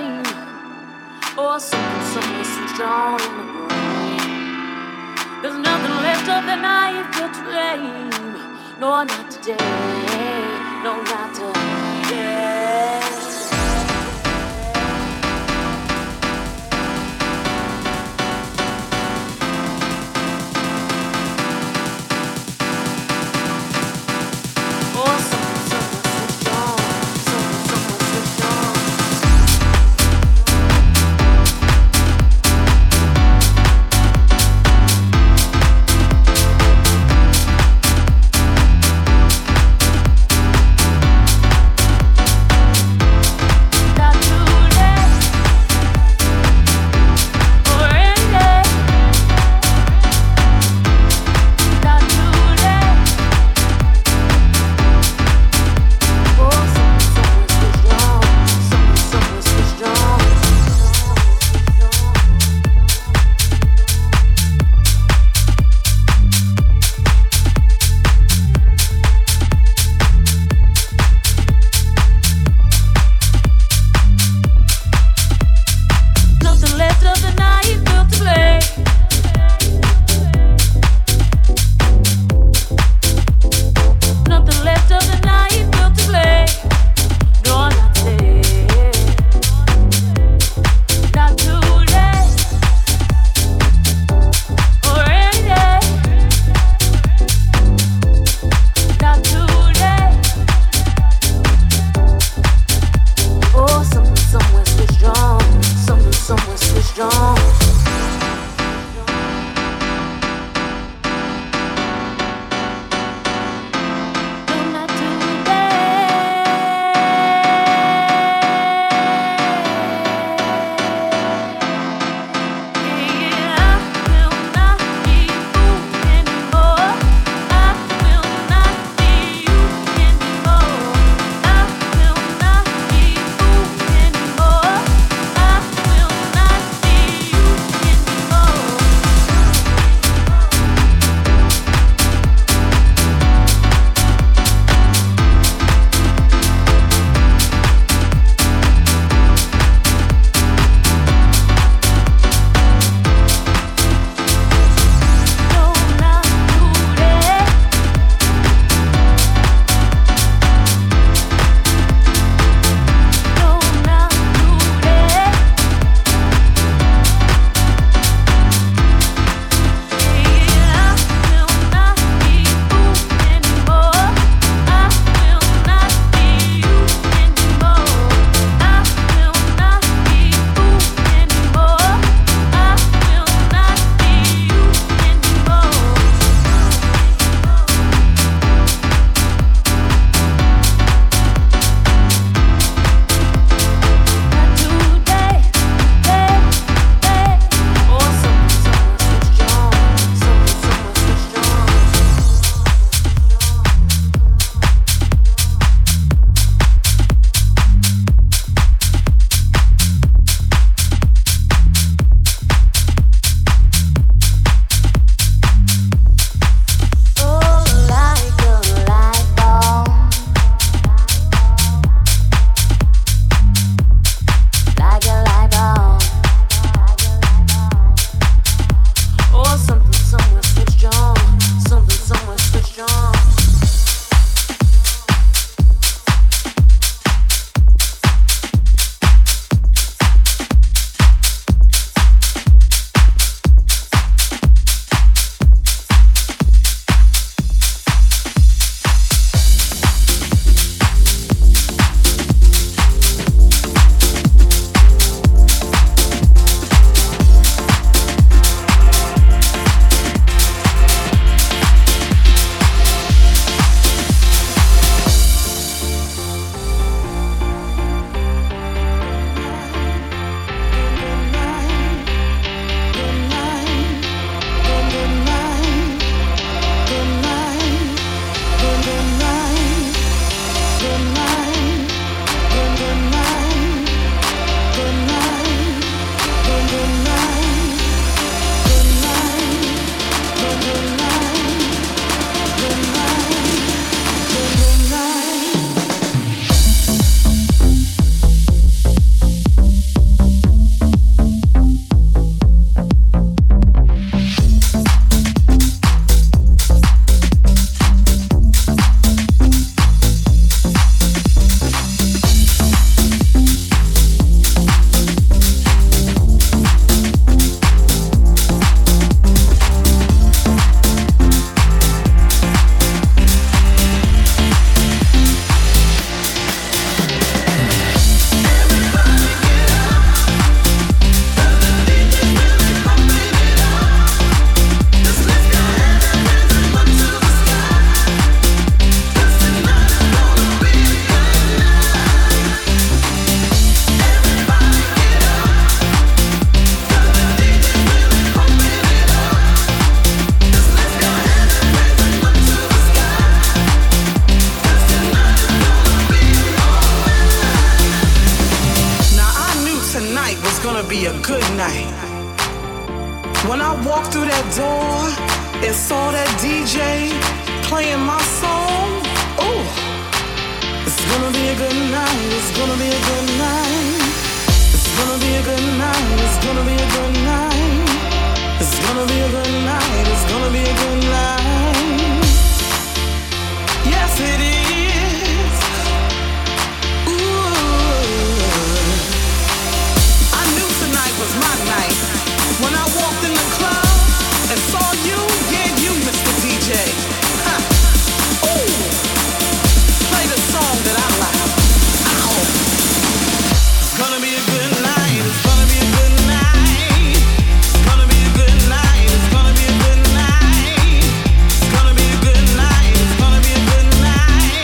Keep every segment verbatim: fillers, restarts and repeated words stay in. pain. Oh, something, something so strong in the brain. There's nothing left of the night but to blame. No, not today. No, not today. me a good night. When I walked through that door and saw that D J playing my song, ooh, it's gonna be a good night, it's gonna be a good night. It's gonna be a good night, it's gonna be a good night. It's gonna be a good night, it's gonna be a good night. Yes it is. Ooh, I knew tonight was my night. When I walked in the club and saw you, yeah, you, Mister D J. Huh. Ooh, play the song that I like. Ow. It's gonna be a good night. It's gonna be a good night. It's gonna be a good night. It's gonna be a good night. It's gonna be a good night. It's gonna be a good night.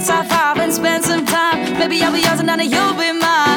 Let's high five and spend some time. Maybe I'll be yours and none of you'll be mine.